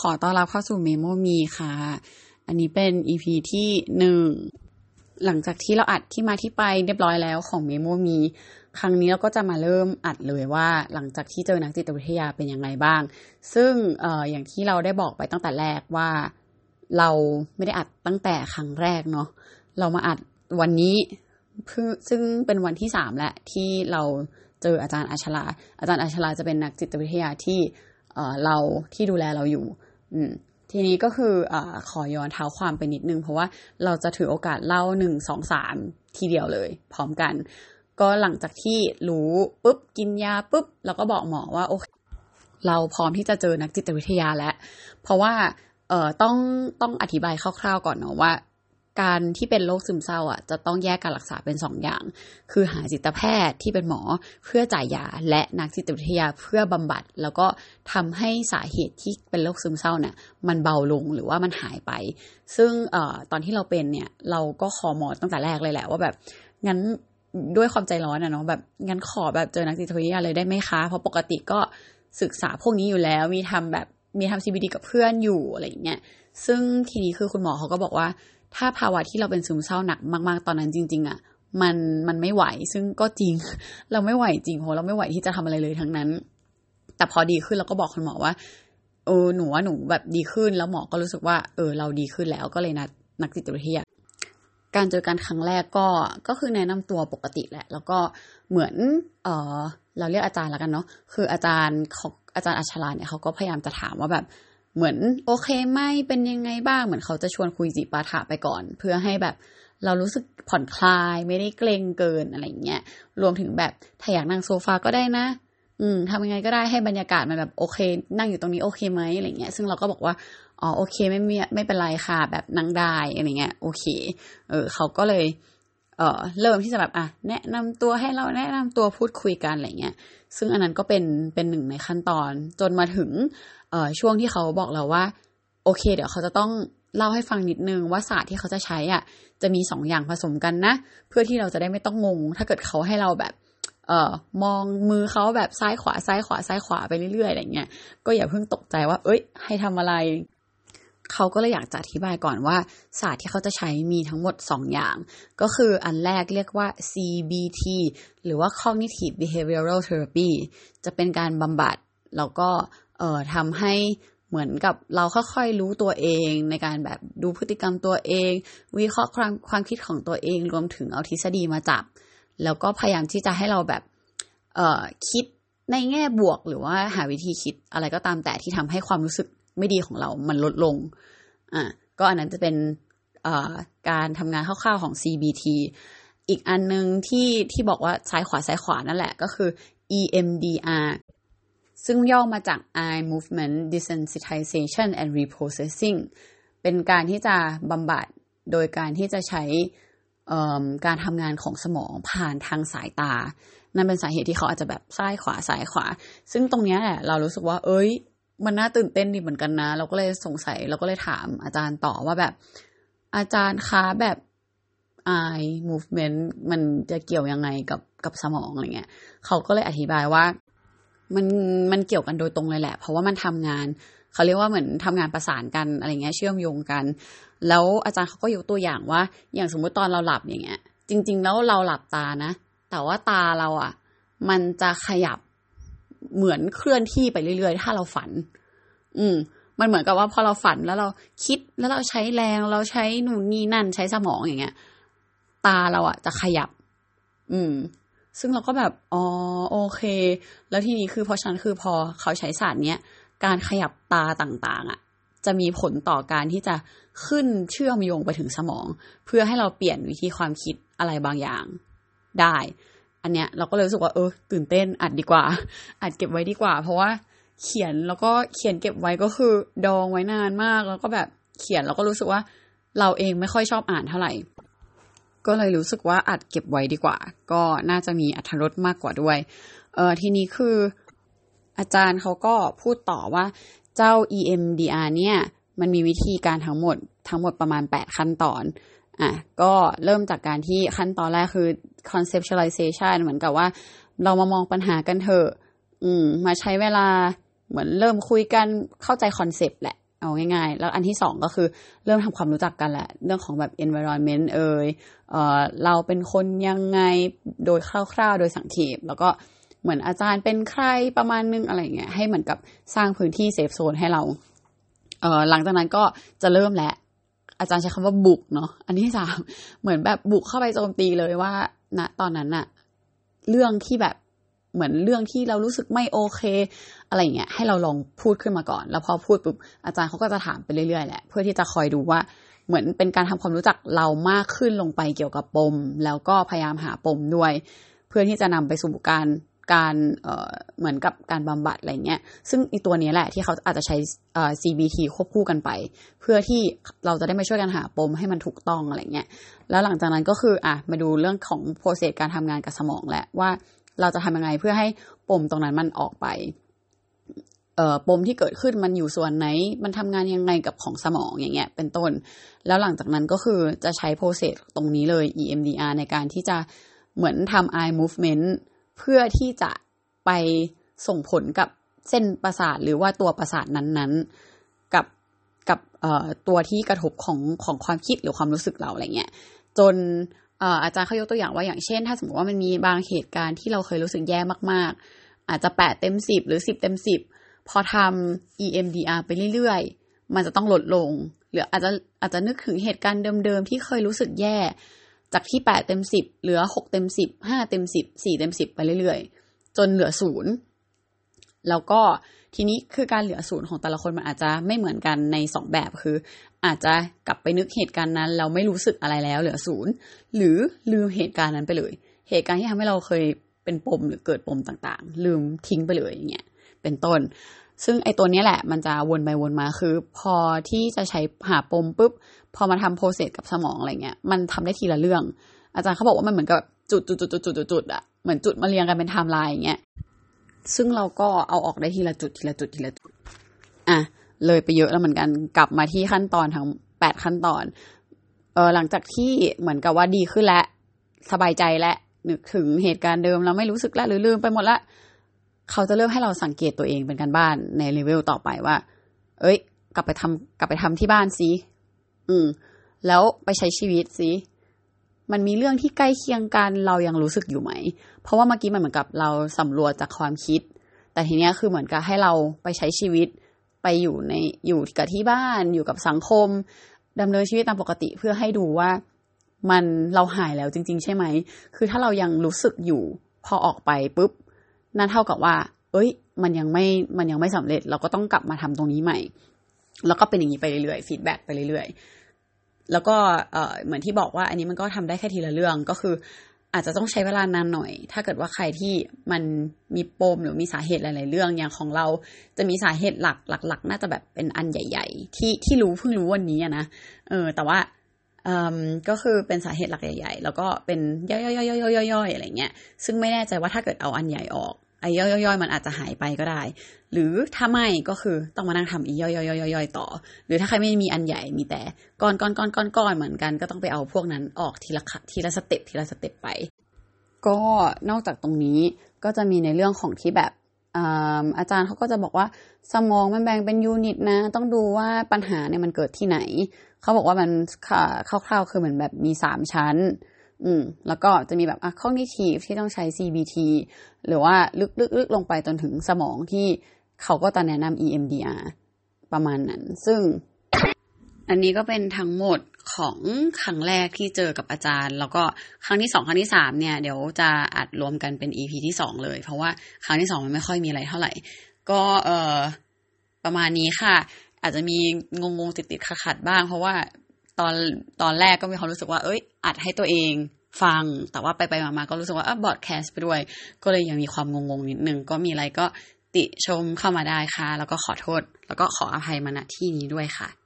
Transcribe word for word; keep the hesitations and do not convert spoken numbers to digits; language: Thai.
ขอต้อนรับเข้าสู่เมโมมีค่ะอันนี้เป็น อี พี ที่หนึ่งหลังจากที่เราอัดที่มาที่ไปเรียบร้อยแล้วของเมโมมีครั้งนี้เราก็จะมาเริ่มอัดเลยว่าหลังจากที่เจอนักจิตวิทยาเป็นยังไงบ้างซึ่งเอ่ออย่างที่เราได้บอกไปตั้งแต่แรกว่าเราไม่ได้อัดตั้งแต่ครั้งแรกเนาะเรามาอัดวันนี้ซึ่งเป็นวันที่สามแล้วที่เราเจออาจารย์อัชราอาจารย์อัชราจะเป็นนักจิตวิทยาที่เอ่อเราที่ดูแลเราอยู่อืมทีนี้ก็คือเอ่อขอย้อนเท้าความไปนิดนึงเพราะว่าเราจะถือโอกาสเล่าหนึ่ง สอง สามทีเดียวเลยพร้อมกันก็หลังจากที่รู้ปุ๊บกินยาปุ๊บแล้วก็บอกหมอว่าโอเคเราพร้อมที่จะเจอนักจิตวิทยาแล้วเพราะว่าเอ่อต้องต้องอธิบายคร่าวๆก่อนเนาะว่าการที่เป็นโรคซึมเศร้าอ่ะจะต้องแยกการรักษาเป็นสองอย่างคือหาจิตแพทย์ที่เป็นหมอเพื่อจ่ายยาและนักจิตวิทยาเพื่อบำบัดแล้วก็ทำให้สาเหตุที่เป็นโรคซึมเศร้าเนี่ยมันเบาลงหรือว่ามันหายไปซึ่งเอ่อตอนที่เราเป็นเนี่ยเราก็ขอหมอตั้งแต่แรกเลยแหละว่าแบบงั้นด้วยความใจร้อนอ่ะเนาะแบบงั้นขอแบบเจอนักจิตวิทยาเลยได้ไหมคะเพราะปกติก็ศึกษาพวกนี้อยู่แล้วมีทำแบบมีทำ ซี บี ดี กับเพื่อนอยู่อะไรอย่างเงี้ยซึ่งทีนี้คือคุณหมอเขาก็บอกว่าถ้าภาวะที่เราเป็นซึมเศร้าหนักมากๆตอนนั้นจริงๆอ่ะมันมันไม่ไหวซึ่งก็จริงเราไม่ไหวจริงโหเราไม่ไหวที่จะทำอะไรเลยทั้งนั้นแต่พอดีขึ้นเราก็บอกคุณหมอว่าเออหนูว่าหนูแบบดีขึ้นแล้วหมอก็รู้สึกว่าเออเราดีขึ้นแล้วก็เลยนัดนักจิตวิทยาการเจอกันครั้งแรกก็ก็คือแนะนำตัวปกติแหละแล้วก็เหมือนเออเราเรียกอาจารย์แล้วกันเนาะคืออาจารย์ของอาจารย์อัชราเนี่ยเขาก็พยายามจะถามว่าแบบเหมือนโอเคไหมเป็นยังไงบ้างเหมือนเขาจะชวนคุยจิปาถะไปก่อนเพื่อให้แบบเรารู้สึกผ่อนคลายไม่ได้เกรงเกินอะไรเงี้ยรวมถึงแบบถ้าอยากนั่งโซฟาก็ได้นะอืมทำยังไงก็ได้ให้บรรยากาศมันแบบโอเคนั่งอยู่ตรงนี้โอเคไหมอะไรเงี้ยซึ่งเราก็บอกว่าอ๋อโอเคไม่ไม่ไม่เป็นไรค่ะแบบนั่งได้อะไรเงี้ยโอเคเออเขาก็เลยเออเริ่มที่จะแบบอ่ะแนะนำตัวให้เราแนะนำตัวพูดคุยกันอะไรเงี้ยซึ่งอันนั้นก็เป็นเป็นหนึ่งในขั้นตอนจนมาถึงเอ่อช่วงที่เขาบอกเราว่าโอเคเดี๋ยวเขาจะต้องเล่าให้ฟังนิดนึงว่าศาสตร์ที่เขาจะใช้อ่ะจะมีสองอย่างผสมกันนะเพื่อที่เราจะได้ไม่ต้องงงถ้าเกิดเขาให้เราแบบเอ่อมองมือเขาแบบซ้ายขวาซ้ายขวาซ้ายขวาไปเรื่อยๆอะไรเงี้ยก็อย่าเพิ่งตกใจว่าเอ้ยให้ทำอะไรเขาก็เลยอยากจะอธิบายก่อนว่าศาสตร์ที่เขาจะใช้มีทั้งหมดสองอย่างก็คืออันแรกเรียกว่า ซี บี ที หรือว่า Cognitive Behavioral Therapy จะเป็นการบำบัดแล้วก็เอ่อทำให้เหมือนกับเราค่อยๆรู้ตัวเองในการแบบดูพฤติกรรมตัวเองวิเคราะห์ความความคิดของตัวเองรวมถึงเอาทฤษฎีมาจับแล้วก็พยายามที่จะให้เราแบบเอ่อคิดในแง่บวกหรือว่าหาวิธีคิดอะไรก็ตามแต่ที่ทำให้ความรู้สึกไม่ดีของเรามันลดลงอ่ะก็อันนั้นจะเป็นการทำงานคร่าวๆของ ซี บี ที อีกอันนึงที่ที่บอกว่าซ้ายขวาซ้ายขวานั่นแหละก็คือ อี เอ็ม ดี อาร์ ซึ่งย่อมาจาก Eye Movement Desensitization and Reprocessing เป็นการที่จะบำบัดโดยการที่จะใช้การทำงานของสมองผ่านทางสายตานั่นเป็นสาเหตุที่เขาอาจจะแบบซ้ายขวาซ้ายขวาซึ่งตรงนี้แหละเรารู้สึกว่าเอ้ยมันน่าตื่นเต้นดีเหมือนกันนะเราก็เลยสงสัยเราก็เลยถามอาจารย์ต่อว่าแบบอาจารย์คะแบบ eye movement มันจะเกี่ยวยังไงกับกับสมองอะไรเงี้ยเขาก็เลยอธิบายว่ามันมันเกี่ยวกันโดยตรงเลยแหละเพราะว่ามันทำงานเขาเรียกว่าเหมือนทำงานประสานกันอะไรเงี้ยเชื่อมโยงกันแล้วอาจารย์เขาก็ยกตัวอย่างว่าอย่างสมมติตอนเราหลับอย่างเงี้ยจริงๆแล้วเราหลับตานะแต่ว่าตาเราอ่ะมันจะขยับเหมือนเคลื่อนที่ไปเรื่อยๆถ้าเราฝันอืมมันเหมือนกับว่าพอเราฝันแล้วเราคิดแล้วเราใช้แรงเราใช้หนูนี่นั่นใช้สมองอย่างเงี้ยตาเราอะจะขยับอืมซึ่งเราก็แบบอ๋อโอเคแล้วทีนี้คือเพราะฉะนั้นคือพอเขาใช้ศาสตร์เนี้ยการขยับตาต่างๆอะจะมีผลต่อการที่จะขึ้นเชื่อมโยงไปถึงสมองเพื่อให้เราเปลี่ยนวิธีความคิดอะไรบางอย่างได้อันเนี้ยเราก็เลยรู้สึกว่าเออตื่นเต้นอัดดีกว่าอัดเก็บไว้ดีกว่าเพราะว่าเขียนแล้วก็เขียนเก็บไว้ก็คือดองไว้นานมากแล้วก็แบบเขียนแล้วก็รู้สึกว่าเราเองไม่ค่อยชอบอ่านเท่าไหร่ก็เลยรู้สึกว่าอัดเก็บไว้ดีกว่าก็น่าจะมีอรรถรสมากกว่าด้วยเออทีนี้คืออาจารย์เขาก็พูดต่อว่าเจ้า อี เอ็ม ดี อาร์ เนี่ยมันมีวิธีการทั้งหมดทั้งหมดประมาณแปดขั้นตอนอ่ะก็เริ่มจากการที่ขั้นตอนแรกคือ conceptualization เหมือนกับว่าเรามามองปัญหากันเถอะอืมมาใช้เวลา เหมือนเริ่มคุยกันเข้าใจคอนเซปต์แหละเอาง่ายๆแล้วอันที่สองก็คือเริ่มทำความรู้จักกันแหละเรื่องของแบบ environment เอ่ย เอ่อเราเป็นคนยังไงโดยคร่าวๆโดยสังเขปแล้วก็เหมือนอาจารย์เป็นใครประมาณนึงอะไรอย่างเงี้ยให้เหมือนกับสร้างพื้นที่เซฟโซนให้เราเอ่อหลังจากนั้นก็จะเริ่มแล้วอาจารย์ใช้คำว่าบุกเนาะอันที่สามเหมือนแบบบุกเข้าไปโจมตีเลยว่าณตอนนั้นอะเรื่องที่แบบเหมือนเรื่องที่เรารู้สึกไม่โอเคอะไรอย่างเงี้ยให้เราลองพูดขึ้นมาก่อนแล้วพอพูดปุ๊บอาจารย์เขาก็จะถามไปเรื่อยๆแหละเพื่อที่จะคอยดูว่าเหมือนเป็นการทำความรู้จักเรามากขึ้นลงไปเกี่ยวกับปมแล้วก็พยายามหาปมด้วยเพื่อที่จะนำไปสู่การการเอ่อเหมือนกับการบำบัดอะไรเงี้ยซึ่งอีตัวนี้แหละที่เขาอาจจะใช้เอ่อ ซี บี ที ควบคู่กันไปเพื่อที่เราจะได้มาช่วยกันหาปมให้มันถูกต้องอะไรเงี้ยแล้วหลังจากนั้นก็คืออ่ะมาดูเรื่องของโปรเซสการทำงานกับสมองแหละว่าเราจะทำยังไงเพื่อให้ปมตรงนั้นมันออกไปเอ่อปมที่เกิดขึ้นมันอยู่ส่วนไหนมันทำงานยังไงกับของสมองอย่างเงี้ยเป็นต้นแล้วหลังจากนั้นก็คือจะใช้โปรเซสตรงนี้เลย อี เอ็ม ดี อาร์ ในการที่จะเหมือนทำ eye movementเพื่อที่จะไปส่งผลกับเส้นประสาทหรือว่าตัวประสาทนั้นๆกับกับตัวที่กระทบของของความคิดหรือความรู้สึกเราอะไรเงี้ยจนอาจารย์เขายกตัวอย่างว่าอย่างเช่นถ้าสมมติว่ามันมีบางเหตุการณ์ที่เราเคยรู้สึกแย่มากๆอาจจะแปดเต็มสิบหรือสิบเต็มสิบพอทำ อี เอ็ม ดี อาร์ ไปเรื่อยๆมันจะต้องลดลงหรืออาจจะอาจจะนึกถึงเหตุการณ์เดิมๆที่เคยรู้สึกแย่จากที่แปดเต็มสิบเหลือหกเต็มสิบ ห้าเต็มสิบ สี่เต็มสิบไปเรื่อยๆจนเหลือศูนย์แล้วก็ทีนี้คือการเหลือศูนย์ของแต่ละคนมันอาจจะไม่เหมือนกันในสองแบบคืออาจจะกลับไปนึกเหตุการณ์นั้นเราไม่รู้สึกอะไรแล้วเหลือศูนย์หรือลืมเหตุการณ์นั้นไปเลยเหตุการณ์ที่ทำให้เราเคยเป็นปมหรือเกิดปมต่างๆลืมทิ้งไปเลยอย่างเงี้ยเป็นต้นซึ่งไอ้ตัวนี้แหละมันจะวนไปวนมาคือพอที่จะใช้หาปมปุ๊บพอมาทำโปรเซสกับสมองอะไรเงี้ยมันทำได้ทีละเรื่องอาจารย์เขาบอกว่ามันเหมือนกับจุดจุดจุดจุดจุดจุดอะเหมือนจุดมาเรียงกันเป็นไทม์ไลน์อย่างเงี้ยซึ่งเราก็เอาออกได้ทีละจุดทีละจุดทีละจุดอ่ะเลยไปเยอะแล้วเหมือนกันกลับมาที่ขั้นตอนทั้งแปดขั้นตอนเออหลังจากที่เหมือนกับว่าดีขึ้นแล้วสบายใจแล้วนึกถึงเหตุการณ์เดิมเราไม่รู้สึกละหรือลืมไปหมดละเขาจะเริ่มให้เราสังเกตตัวเองเป็นการบ้านในเลเวลต่อไปว่าเอ้ยกลับไปทำกลับไปทำที่บ้านสิอืมแล้วไปใช้ชีวิตสิมันมีเรื่องที่ใกล้เคียงกันเรายังรู้สึกอยู่ไหมเพราะว่าเมื่อกี้มันเหมือนกับเราสำรวจจากความคิดแต่ทีเนี้ยคือเหมือนกับให้เราไปใช้ชีวิตไปอยู่ในอยู่กับที่บ้านอยู่กับสังคมดำเนินชีวิตตามปกติเพื่อให้ดูว่ามันเราหายแล้วจริงๆใช่ไหมคือถ้าเรายังรู้สึกอยู่พอออกไปปุ๊บนั่นเท่ากับว่าเอ้ยมันยังไม่มันยังไม่สำเร็จเราก็ต้องกลับมาทำตรงนี้ใหม่แล้วก็เป็นอย่างนี้ไปเรื่อยๆฟีดแบ็กไปเรื่อยๆแล้วก็เอ่อเหมือนที่บอกว่าอันนี้มันก็ทำได้แค่ทีละเรื่องก็คืออาจจะต้องใช้เวลานานหน่อยถ้าเกิดว่าใครที่มันมีปมหรือมีสาเหตุหลายๆเรื่องอย่างของเราจะมีสาเหตุหลักหลักๆน่าจะแบบเป็นอันใหญ่ๆที่ที่รู้เพิ่งรู้วันนี้นะเออแต่ว่าอืมก็คือเป็นสาเหตุหลักใหญ่ๆแล้วก็เป็นย่อยๆๆๆๆอะไรเงี้ยซึ่งไม่แน่ใจว่าถ้าเกิดเอาอันใหญ่ออกไอ้ย่อยๆมันอาจจะหายไปก็ได้หรือถ้าไม่ก็คือต้องมานั่งทำอีย่อยๆๆๆต่อหรือถ้าใครไม่มีอันใหญ่มีแต่ก้อนๆๆๆเหมือนกันก็ต้องไปเอาพวกนั้นออกทีละทีละสเต็ปทีละสเต็ปไปก็นอกจากตรงนี้ก็จะมีในเรื่องของที่แบบอาจารย์เขาก็จะบอกว่าสมองมันแบ่งเป็นยูนิตนะต้องดูว่าปัญหาเนี่ยมันเกิดที่ไหนเขาบอกว่ามันคร่าวๆคือเหมือนแบบมีสามชั้นอืมแล้วก็จะมีแบบอ่ะ cognitive ที่ต้องใช้ ซี บี ที หรือว่าลึกๆๆลงไปจนถึงสมองที่เขาก็จะแนะนำ อี เอ็ม ดี อาร์ ประมาณนั้นซึ่ง อันนี้ก็เป็นทั้งหมดของครั้งแรกที่เจอกับอาจารย์แล้วก็ครั้งที่สองครั้งที่สามเนี่ยเดี๋ยวจะอัดรวมกันเป็น อี พี ที่สองเลยเพราะว่าครั้งที่สองมันไม่ค่อยมีอะไรเท่าไหร่ก็เอ่อประมาณนี้ค่ะอาจจะมีงงๆติดๆขัดๆบ้างเพราะว่าตอนตอนแรกก็มีความรู้สึกว่าเอ้ยอัดให้ตัวเองฟังแต่ว่าไปไปมาๆก็รู้สึกว่าอ่ะบอดแคสต์ไปด้วยก็เลยยังมีความงงๆนิดนึงก็มีอะไรก็ติชมเข้ามาได้ค่ะแล้วก็ขอโทษแล้วก็ขออภัยมาณที่นี้ด้วยค่ะ